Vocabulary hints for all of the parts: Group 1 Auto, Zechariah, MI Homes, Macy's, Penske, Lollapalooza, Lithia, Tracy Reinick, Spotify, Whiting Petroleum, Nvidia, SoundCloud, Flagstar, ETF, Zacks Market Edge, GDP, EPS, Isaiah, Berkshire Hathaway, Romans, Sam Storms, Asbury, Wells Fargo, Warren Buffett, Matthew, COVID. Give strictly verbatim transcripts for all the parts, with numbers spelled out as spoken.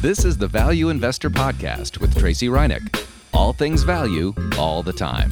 This is the Value Investor Podcast with Tracy Reinick. All things value, all the time.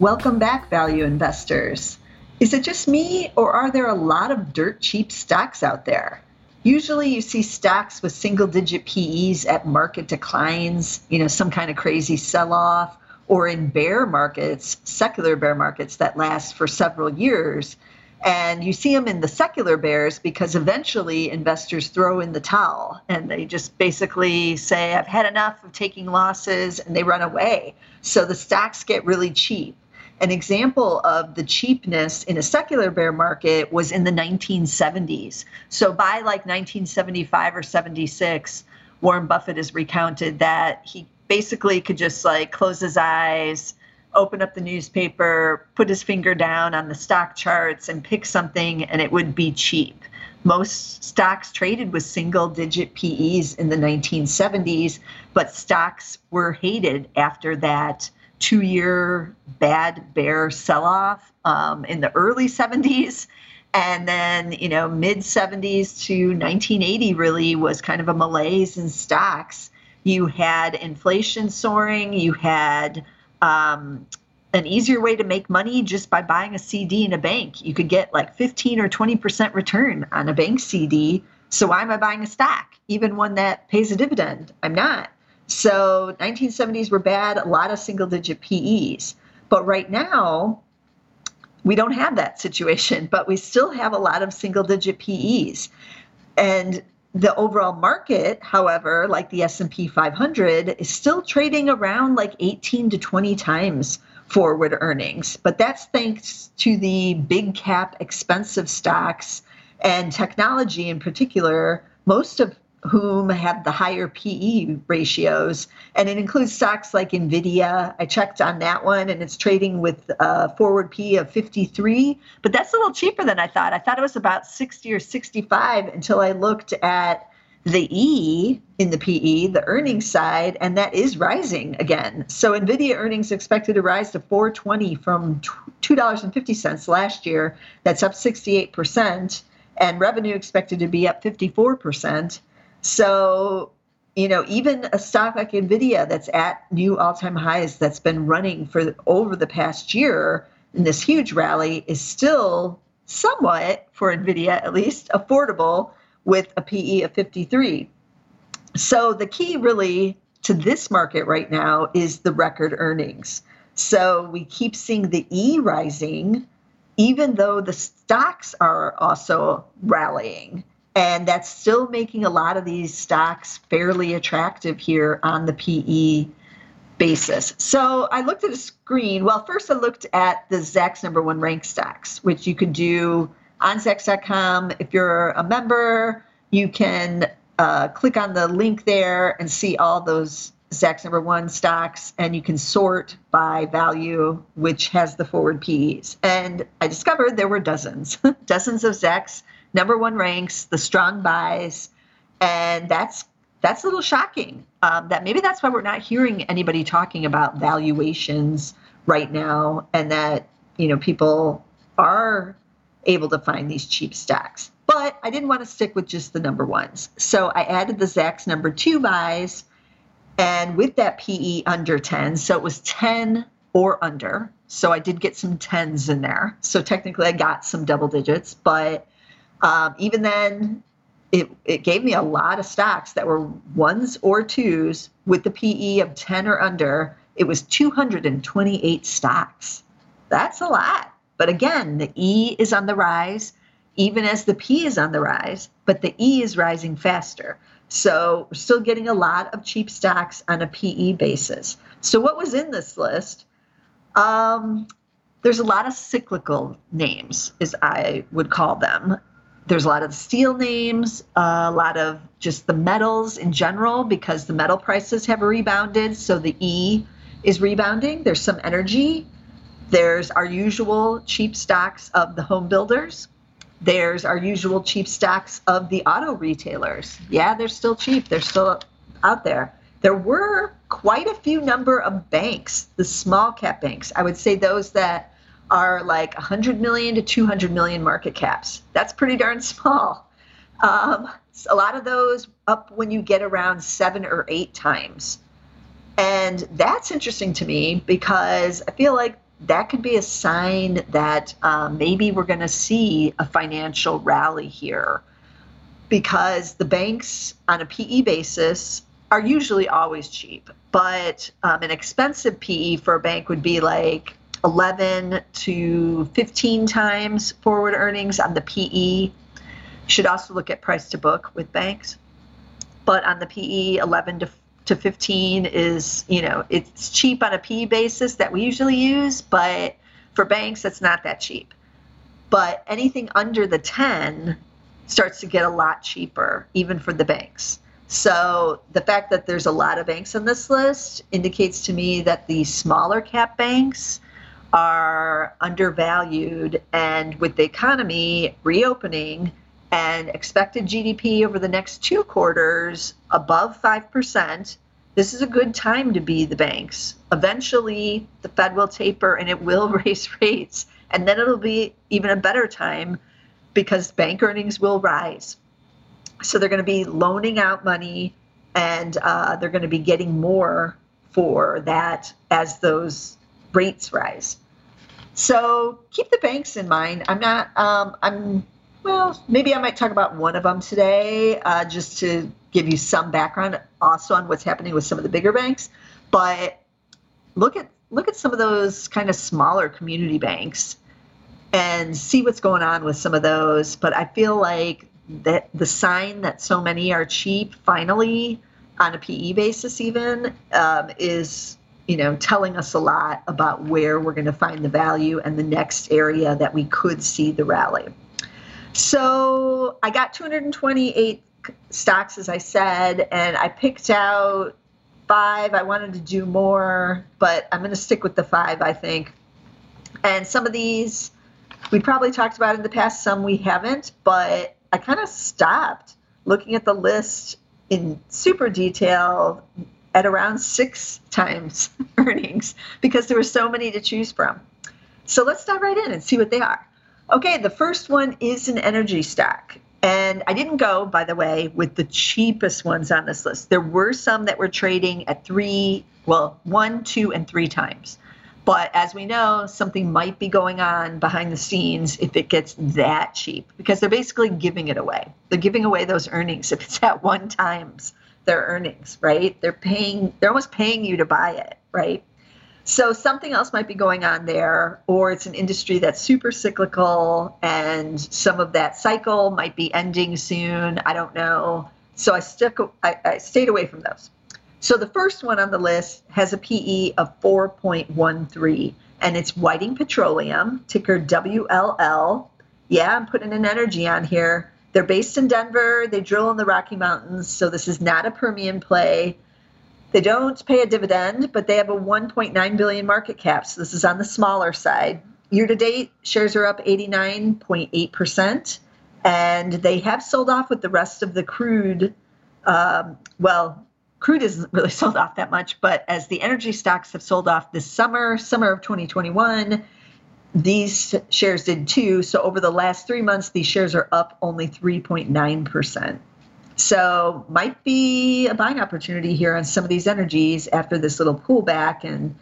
Welcome back, value investors. Is it just me, or are there a lot of dirt cheap stocks out there? Usually you see stocks with single digit P Es at market declines, you know, some kind of crazy sell-off, or in bear markets, secular bear markets that last for several years. And you see them in the secular bears because eventually investors throw in the towel and they just basically say, I've had enough of taking losses, and they run away. So the stocks get really cheap. An example of the cheapness in a secular bear market was in the nineteen seventies. So by like nineteen seventy-five or seventy-six, Warren Buffett has recounted that he basically could just like close his eyes, open up the newspaper, put his finger down on the stock charts and pick something, and it would be cheap. Most stocks traded with single-digit P Es in the nineteen seventies, but stocks were hated after that two-year bad bear sell-off um, in the early seventies. And then, you know, mid-seventies to nineteen eighty really was kind of a malaise in stocks. You had inflation soaring, you had Um, an easier way to make money just by buying a C D in a bank. You could get like fifteen or twenty percent return on a bank C D. So why am I buying a stock, even one that pays a dividend? I'm not. So nineteen seventies were bad, a lot of single digit P Es. But right now, we don't have that situation, but we still have a lot of single digit P Es. And the overall market, however, like the S and P five hundred, is still trading around like eighteen to twenty times forward earnings. But that's thanks to the big cap expensive stocks and technology in particular, most of whom have the higher P E ratios. And it includes stocks like Nvidia. I checked on that one, and it's trading with a forward P E of fifty-three, but that's a little cheaper than I thought. I thought it was about sixty or sixty-five until I looked at the E in the P E, the earnings side, and that is rising again. So Nvidia earnings expected to rise to four dollars and twenty cents from two dollars and fifty cents last year. That's up sixty-eight percent, and revenue expected to be up fifty-four percent. So, you know, even a stock like Nvidia that's at new all-time highs, that's been running for over the past year in this huge rally, is still somewhat, for Nvidia at least, affordable with a P E of fifty-three. So the key really to this market right now is the record earnings. So we keep seeing the E rising, even though the stocks are also rallying. And that's still making a lot of these stocks fairly attractive here on the P E basis. So I looked at a screen. Well, first I looked at the Zacks number one ranked stocks, which you can do on Zacks dot com. If you're a member, you can uh, click on the link there and see all those Zacks number one stocks, and you can sort by value, which has the forward P Es. And I discovered there were dozens, dozens of Zacks number one ranks, the strong buys, and that's that's a little shocking. Um, that maybe that's why we're not hearing anybody talking about valuations right now, and that, you know, people are able to find these cheap stocks. But I didn't want to stick with just the number ones, so I added the Zacks number two buys, and with that P E under ten, so it was ten or under. So I did get some tens in there. So technically, I got some double digits, but Um, even then, it, it gave me a lot of stocks that were ones or twos with the P E of ten or under. It was two hundred twenty-eight stocks. That's a lot. But again, the E is on the rise, even as the P is on the rise, but the E is rising faster. So we're still getting a lot of cheap stocks on a P E basis. So what was in this list? Um, there's a lot of cyclical names, as I would call them. There's a lot of steel names, a lot of just the metals in general, because the metal prices have rebounded. So the E is rebounding. There's some energy. There's our usual cheap stocks of the home builders. There's our usual cheap stocks of the auto retailers. Yeah, they're still cheap. They're still out there. There were quite a few number of banks, the small cap banks. I would say those that are like one hundred million to two hundred million market caps. That's pretty darn small. Um, a lot of those up when you get around seven or eight times. And that's interesting to me because I feel like that could be a sign that uh, maybe we're going to see a financial rally here, because the banks on a P E basis are usually always cheap, but um, an expensive P E for a bank would be like eleven to fifteen times forward earnings on the P E. You should also look at price to book with banks, but on the P E, eleven to fifteen is, you know, it's cheap on a P E basis that we usually use, but for banks, that's not that cheap. But anything under the ten starts to get a lot cheaper, even for the banks. So the fact that there's a lot of banks on this list indicates to me that the smaller cap banks are undervalued, and with the economy reopening and expected G D P over the next two quarters above five percent, this is a good time to be the banks. Eventually, the Fed will taper and it will raise rates, and then it'll be even a better time because bank earnings will rise. So they're going to be loaning out money, and uh, they're going to be getting more for that as those rates rise. So keep the banks in mind. I'm not, um, I'm, well, maybe I might talk about one of them today, uh, just to give you some background also on what's happening with some of the bigger banks. But look at, look at some of those kind of smaller community banks and see what's going on with some of those. But I feel like that the sign that so many are cheap finally on a P E basis even um, is, you know, telling us a lot about where we're going to find the value and the next area that we could see the rally. So I got two hundred twenty-eight stocks, as I said, and I picked out five. I wanted to do more, but I'm going to stick with the five, I think. And some of these we probably talked about in the past, some we haven't, but I kind of stopped looking at the list in super detail at around six times earnings because there were so many to choose from. So let's dive right in and see what they are. Okay, the first one is an energy stock. And I didn't go, by the way, with the cheapest ones on this list. There were some that were trading at three, well, one, two, and three times. But as we know, something might be going on behind the scenes if it gets that cheap, because they're basically giving it away. They're giving away those earnings if it's at one times their earnings, right? They're paying, they're almost paying you to buy it, right? So something else might be going on there, or it's an industry that's super cyclical and some of that cycle might be ending soon. I don't know. So I stuck, I, I stayed away from those. So the first one on the list has a P E of four point one three, and it's Whiting Petroleum, ticker W L L. Yeah, I'm putting an energy on here. They're based in Denver. They drill in the Rocky Mountains, so this is not a Permian play. They don't pay a dividend, but they have a one point nine billion dollars market cap, so this is on the smaller side. Year-to-date, shares are up eighty-nine point eight percent, and they have sold off with the rest of the crude, um, well, crude isn't really sold off that much, but as the energy stocks have sold off this summer, summer of twenty twenty-one, these shares did too. So over the last three months, these shares are up only three point nine percent. So might be a buying opportunity here on some of these energies after this little pullback and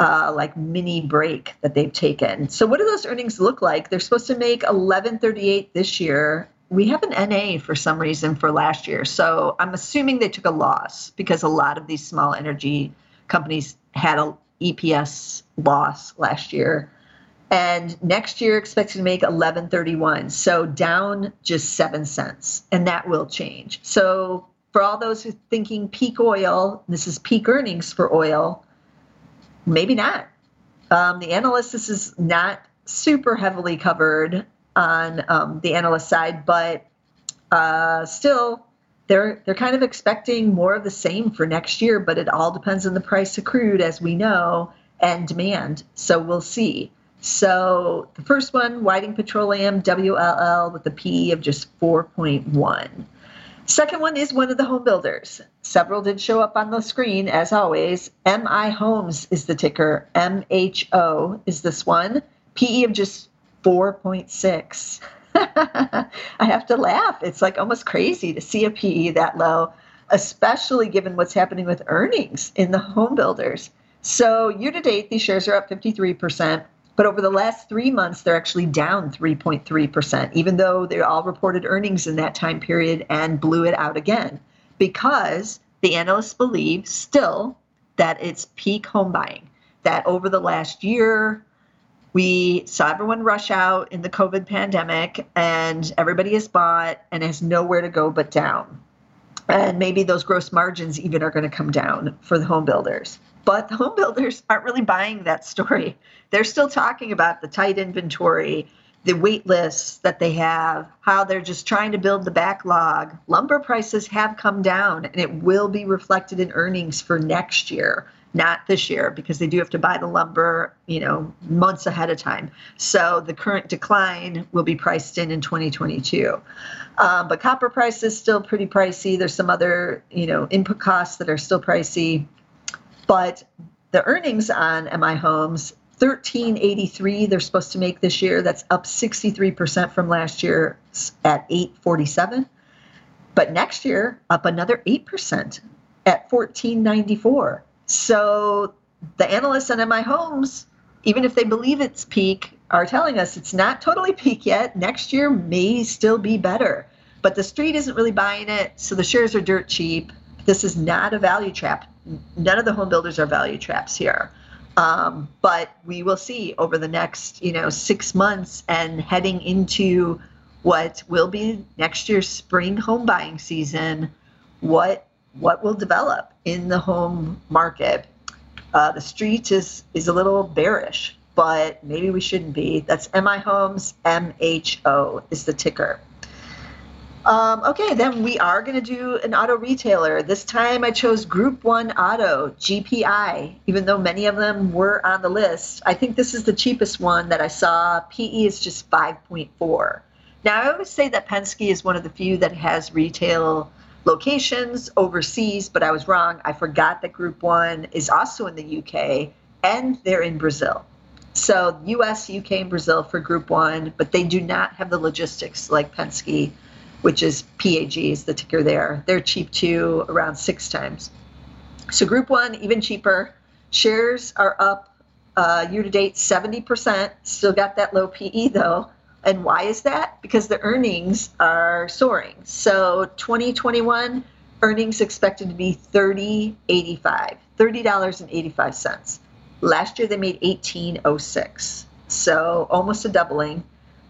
uh, like mini break that they've taken. So what do those earnings look like? They're supposed to make eleven thirty-eight this year. We have an N A for some reason for last year. So I'm assuming they took a loss because a lot of these small energy companies had an E P S loss last year. And next year expected to make eleven thirty-one. So down just seven cents, and that will change. So for all those who are thinking peak oil, this is peak earnings for oil, maybe not. Um, the analyst, this is not super heavily covered on um, the analyst side, but uh, still they're they're kind of expecting more of the same for next year, but it all depends on the price of crude, as we know, and demand. So we'll see. So the first one, Whiting Petroleum, W L L, with a P E of just four point one. Second one is one of the home builders. Several did show up on the screen, as always. M I Homes is the ticker. M H O is this one. P E of just four point six. I have to laugh. It's like almost crazy to see a P E that low, especially given what's happening with earnings in the home builders. So year to date, these shares are up fifty-three percent, but over the last three months, they're actually down three point three percent, even though they all reported earnings in that time period and blew it out again, because the analysts believe still that it's peak home buying, that over the last year, we saw everyone rush out in the COVID pandemic and everybody has bought and has nowhere to go but down. And maybe those gross margins even are going to come down for the home builders. But the home builders aren't really buying that story. They're still talking about the tight inventory, the wait lists that they have, how they're just trying to build the backlog. Lumber prices have come down and it will be reflected in earnings for next year, not this year, because they do have to buy the lumber, you know, months ahead of time. So the current decline will be priced in in twenty twenty-two. Um, but copper price is still pretty pricey. There's some other, you know, input costs that are still pricey. But the earnings on M I Homes, thirteen eighty-three they're supposed to make this year. That's up sixty-three percent from last year at eight forty-seven. But next year, up another eight percent at fourteen ninety-four. So the analysts on M I Homes, even if they believe it's peak, are telling us it's not totally peak yet. Next year may still be better. But the street isn't really buying it, so the shares are dirt cheap. This is not a value trap. None of the home builders are value traps here. Um, but we will see over the next, you know, six months and heading into what will be next year's spring home buying season, what what will develop in the home market. Uh, the street is, is a little bearish, but maybe we shouldn't be. That's M I Homes, M H O is the ticker. Um, okay, then we are going to do an auto retailer. This time I chose Group one Auto, G P I, even though many of them were on the list. I think this is the cheapest one that I saw. P E is just five point four. Now, I always say that Penske is one of the few that has retail locations overseas, but I was wrong. I forgot that Group one is also in the U K, and they're in Brazil. So U S, U K, and Brazil for Group one, but they do not have the logistics like Penske, which is P A G is the ticker there. They're cheap too, around six times. So Group one, even cheaper. Shares are up uh, year-to-date seventy percent. Still got that low P E though. And why is that? Because the earnings are soaring. So twenty twenty-one earnings expected to be thirty dollars and eighty-five cents, thirty dollars and eighty-five cents. Last year they made eighteen oh six, so almost a doubling.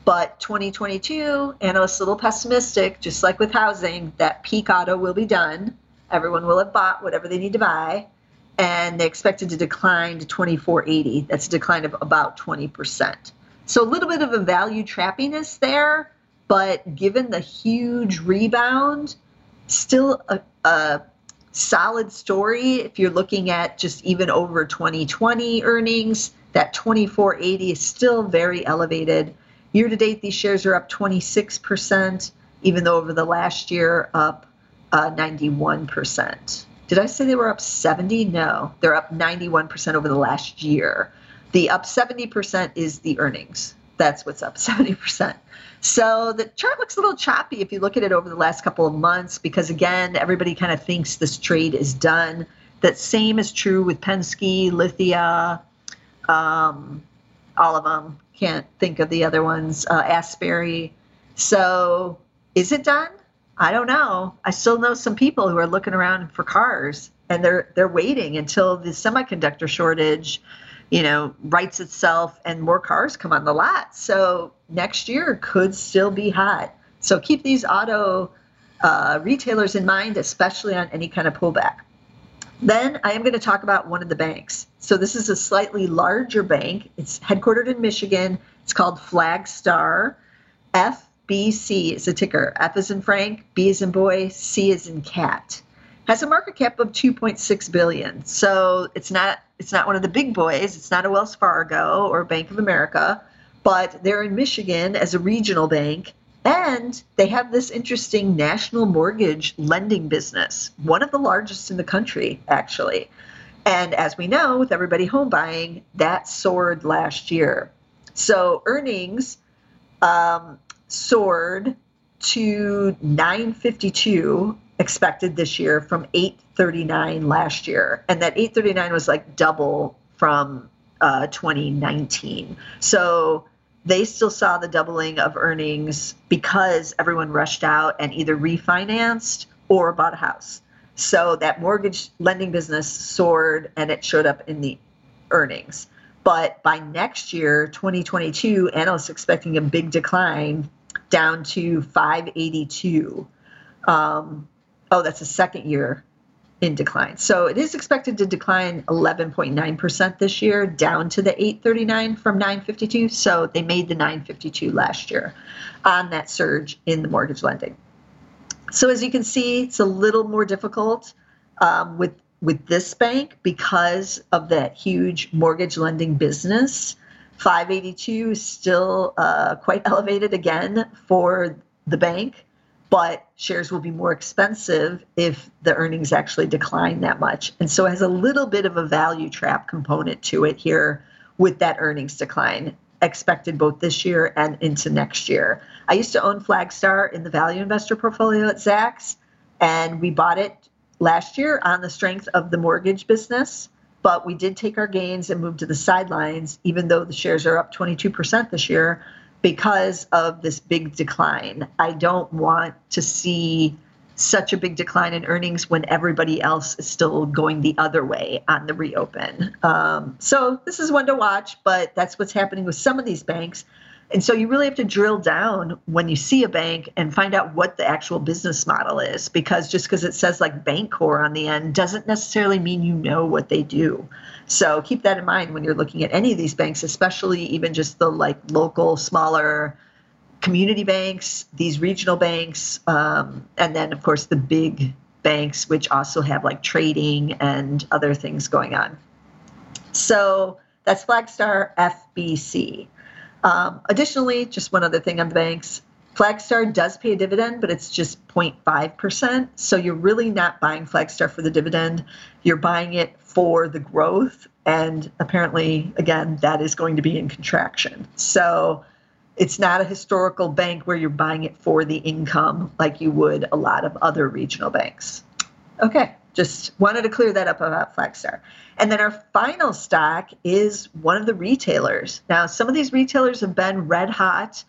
But twenty twenty-two, analysts a little pessimistic, just like with housing, that peak auto will be done. Everyone will have bought whatever they need to buy. And they expected to decline to twenty-four eighty. That's a decline of about twenty percent. So a little bit of a value trappiness there. But given the huge rebound, still a, a solid story. If you're looking at just even over twenty twenty earnings, that twenty-four eighty is still very elevated. Year to date, these shares are up twenty-six percent, even though over the last year, up uh, ninety-one percent. Did I say they were up seventy? No, they're up ninety-one percent over the last year. The up seventy percent is the earnings. That's what's up seventy percent. So the chart looks a little choppy if you look at it over the last couple of months, because again, everybody kind of thinks this trade is done. That same is true with Penske, Lithia, um, all of them. Can't think of the other ones, uh, Asbury. So is it done? I don't know. I still know some people who are looking around for cars and they're they're waiting until the semiconductor shortage, you know, rights itself and more cars come on the lot. So next year could still be hot. So keep these auto uh, retailers in mind, especially on any kind of pullback. Then I am going to talk about one of the banks. So this is a slightly larger bank. It's headquartered in Michigan. It's called Flagstar. F B C is the ticker. F is in Frank, B is in boy, C is in cat. Has a market cap of two point six billion dollars. So it's not it's not one of the big boys. It's not a Wells Fargo or Bank of America, but they're in Michigan as a regional bank. And they have this interesting national mortgage lending business, one of the largest in the country, actually. And as we know, with everybody home buying, that soared last year. So earnings, um, soared to nine fifty-two expected this year from eight thirty-nine last year. And that eight thirty-nine was like double from uh, twenty nineteen. So they still saw the doubling of earnings because everyone rushed out and either refinanced or bought a house. So that mortgage lending business soared and it showed up in the earnings. But by next year, twenty twenty-two, analysts expecting a big decline down to five eighty-two. Um, oh, that's the second year in decline. So it is expected to decline eleven point nine percent this year, down to the eight thirty-nine from nine fifty-two. So they made the nine fifty-two last year on that surge in the mortgage lending. So as you can see, it's a little more difficult um, with with this bank because of that huge mortgage lending business. five eighty-two is still uh, quite elevated again for the bank, but shares will be more expensive if the earnings actually decline that much. And so it has a little bit of a value trap component to it here with that earnings decline expected both this year and into next year. I used to own Flagstar in the value investor portfolio at Zacks, and we bought it last year on the strength of the mortgage business, but we did take our gains and move to the sidelines, even though the shares are up twenty-two percent this year because of this big decline. I don't want to see such a big decline in earnings when everybody else is still going the other way on the reopen. Um, so this is one to watch, but that's what's happening with some of these banks. And so you really have to drill down when you see a bank and find out what the actual business model is, because just because it says like Bancorp on the end doesn't necessarily mean you know what they do. So keep that in mind when you're looking at any of these banks, especially even just the like local, smaller community banks, these regional banks, um, and then of course the big banks, which also have like trading and other things going on. So that's Flagstar F B C. Um, additionally, just one other thing on the banks, Flagstar does pay a dividend, but it's just zero point five percent. So you're really not buying Flagstar for the dividend. You're buying it for the growth. And apparently, again, that is going to be in contraction. So it's not a historical bank where you're buying it for the income like you would a lot of other regional banks. Okay, just wanted to clear that up about Flagstar. And then our final stock is one of the retailers. Now, some of these retailers have been red hot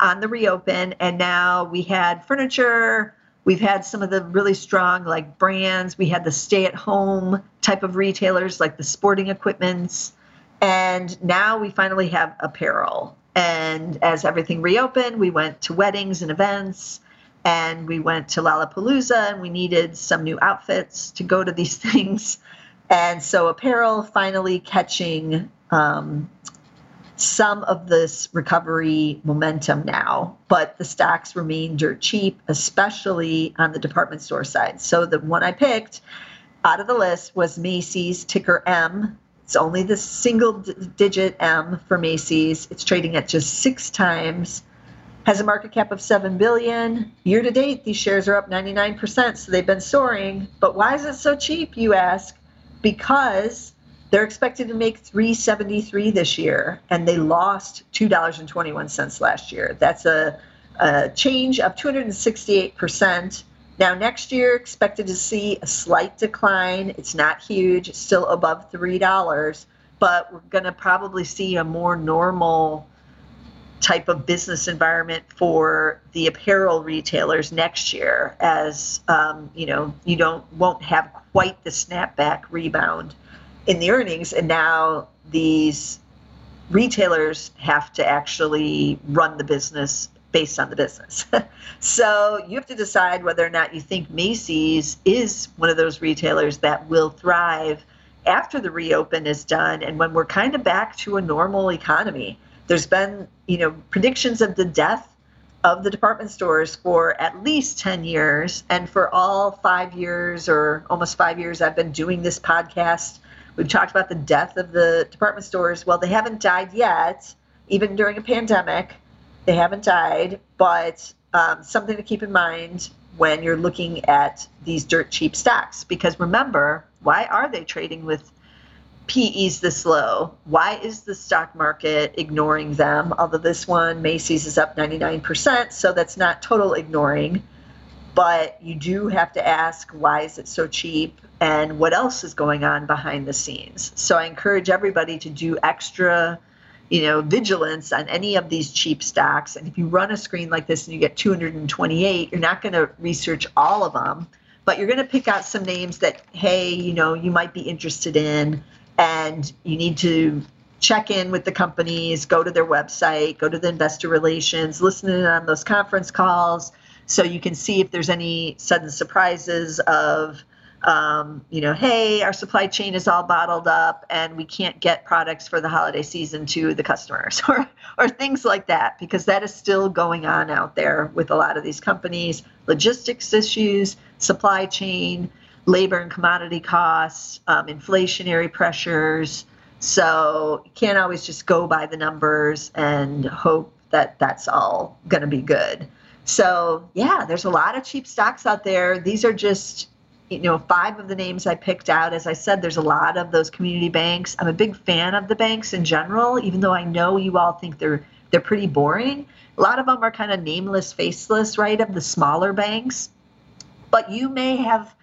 on the reopen, and now we had furniture, we've had some of the really strong like brands, we had the stay-at-home type of retailers like the sporting equipments, and now we finally have apparel. And as everything reopened, we went to weddings and events, and we went to Lollapalooza, and we needed some new outfits to go to these things. And so apparel finally catching um, some of this recovery momentum now, but the stocks remain dirt cheap, especially on the department store side. So the one I picked out of the list was Macy's, ticker M. It's only the single digit M for Macy's. It's trading at just six times. Has a market cap of seven billion dollars. Year to date, these shares are up ninety-nine percent, so they've been soaring. But why is it so cheap, you ask? Because they're expected to make three seventy-three this year, and they lost two dollars and twenty-one cents last year. That's a, a change of two hundred sixty-eight percent. Now next year, expected to see a slight decline. It's not huge, it's still above three dollars, but we're gonna probably see a more normal type of business environment for the apparel retailers next year, as um, you know, you don't won't have quite the snapback rebound in the earnings, and now these retailers have to actually run the business based on the business. So you have to decide whether or not you think Macy's is one of those retailers that will thrive after the reopen is done, and when we're kind of back to a normal economy. There's been, you know, predictions of the death of the department stores for at least ten years. And for all five years or almost five years I've been doing this podcast, we've talked about the death of the department stores. Well, they haven't died yet, even during a pandemic. They haven't died, but um, something to keep in mind when you're looking at these dirt cheap stocks. Because remember, why are they trading with P E's this low? Why is the stock market ignoring them? Although this one, Macy's, is up ninety-nine percent, so that's not total ignoring. But you do have to ask, why is it so cheap and what else is going on behind the scenes? So I encourage everybody to do extra, you know, vigilance on any of these cheap stocks. And if you run a screen like this and you get two hundred twenty-eight, you're not going to research all of them, but you're going to pick out some names that, hey, you know, you might be interested in, and you need to check in with the companies, go to their website, go to the investor relations, listen in on those conference calls, so you can see if there's any sudden surprises of, um, you know, hey, our supply chain is all bottled up and we can't get products for the holiday season to the customers, or, or things like that, because that is still going on out there with a lot of these companies. Logistics issues, supply chain, labor and commodity costs, um, inflationary pressures. So you can't always just go by the numbers and hope that that's all going to be good. So yeah, there's a lot of cheap stocks out there. These are just, you know, five of the names I picked out. As I said, there's a lot of those community banks. I'm a big fan of the banks in general, even though I know you all think they're they're pretty boring. A lot of them are kind of nameless, faceless, right, of the smaller banks. But you may have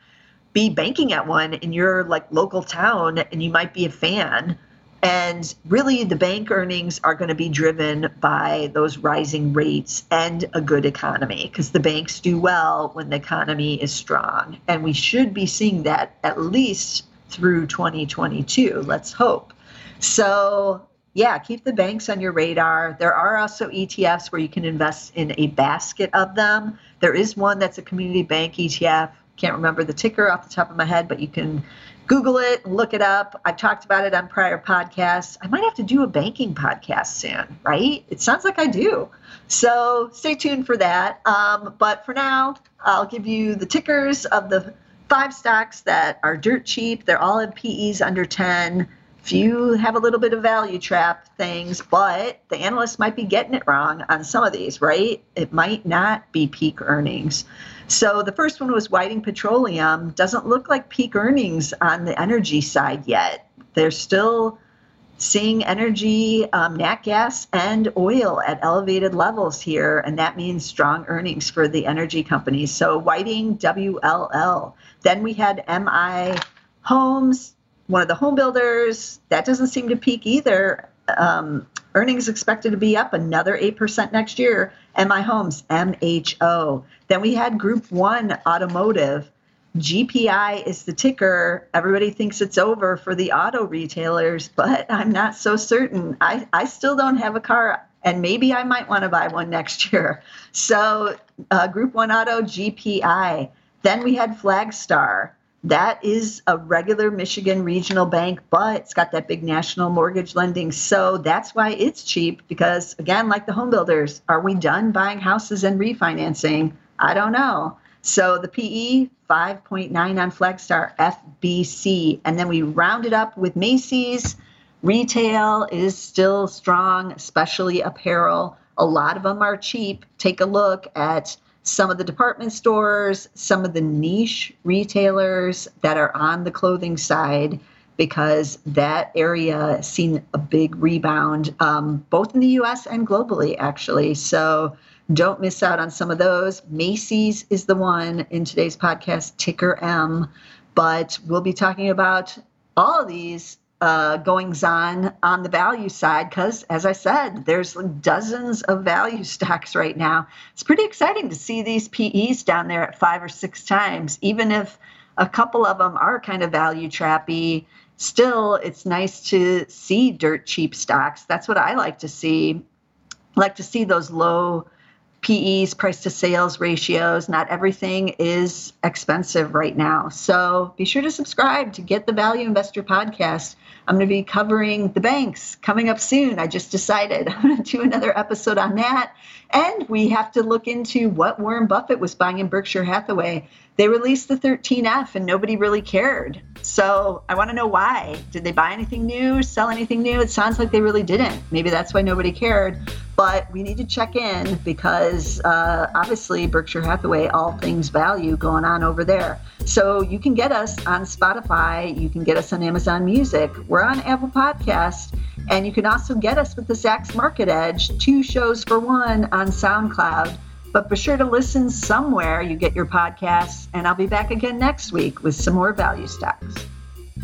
be banking at one in your like local town, and you might be a fan. And really, the bank earnings are going to be driven by those rising rates and a good economy, because the banks do well when the economy is strong. And we should be seeing that at least through twenty twenty-two, let's hope. So yeah, keep the banks on your radar. There are also E T Fs where you can invest in a basket of them. There is one that's a community bank E T F. Can't remember the ticker off the top of my head, but you can Google it, look it up. I've talked about it on prior podcasts. I might have to do a banking podcast soon, right? It sounds like I do. So stay tuned for that. Um, but for now, I'll give you the tickers of the five stocks that are dirt cheap. They're all in P Es under ten. Few have a little bit of value trap things, but the analysts might be getting it wrong on some of these, right? It might not be peak earnings. So the first one was Whiting Petroleum. Doesn't look like peak earnings on the energy side yet. They're still seeing energy, um, nat gas, and oil at elevated levels here, and that means strong earnings for the energy companies. So Whiting, W L L. Then we had M I Homes, one of the home builders. That doesn't seem to peak either. Um, earnings expected to be up another eight percent next year. M I Homes, M H O. Then we had Group one Automotive. G P I is the ticker. Everybody thinks it's over for the auto retailers, but I'm not so certain. I, I still don't have a car, and maybe I might want to buy one next year. So uh, Group one Auto, G P I. Then we had Flagstar. That is a regular Michigan regional bank, but it's got that big national mortgage lending. So that's why it's cheap, because, again, like the home builders, are we done buying houses and refinancing? I don't know. So the P E, five point nine on Flagstar, F B C. And then we rounded up with Macy's. Retail is still strong, especially apparel. A lot of them are cheap. Take a look at some of the department stores, some of the niche retailers that are on the clothing side, because that area has seen a big rebound, um, both in the U S and globally, actually. So don't miss out on some of those. Macy's is the one in today's podcast, ticker M. But we'll be talking about all of these Uh, goings-on on the value side, because, as I said, there's dozens of value stocks right now. It's pretty exciting to see these P Es down there at five or six times, even if a couple of them are kind of value trappy. Still, it's nice to see dirt cheap stocks. That's what I like to see. I like to see those low P Es, price-to-sales ratios. Not everything is expensive right now. So be sure to subscribe to Get the Value Investor Podcast. I'm going to be covering the banks coming up soon. I just decided I'm going to do another episode on that. And we have to look into what Warren Buffett was buying in Berkshire Hathaway. They released the thirteen F and nobody really cared. So I want to know why. Did they buy anything new, sell anything new? It sounds like they really didn't. Maybe that's why nobody cared. But we need to check in because uh, obviously Berkshire Hathaway, all things value going on over there. So you can get us on Spotify. You can get us on Amazon Music. We're on Apple Podcasts. And you can also get us with the Zacks Market Edge, two shows for one on SoundCloud. But be sure to listen somewhere you get your podcasts. And I'll be back again next week with some more value stocks.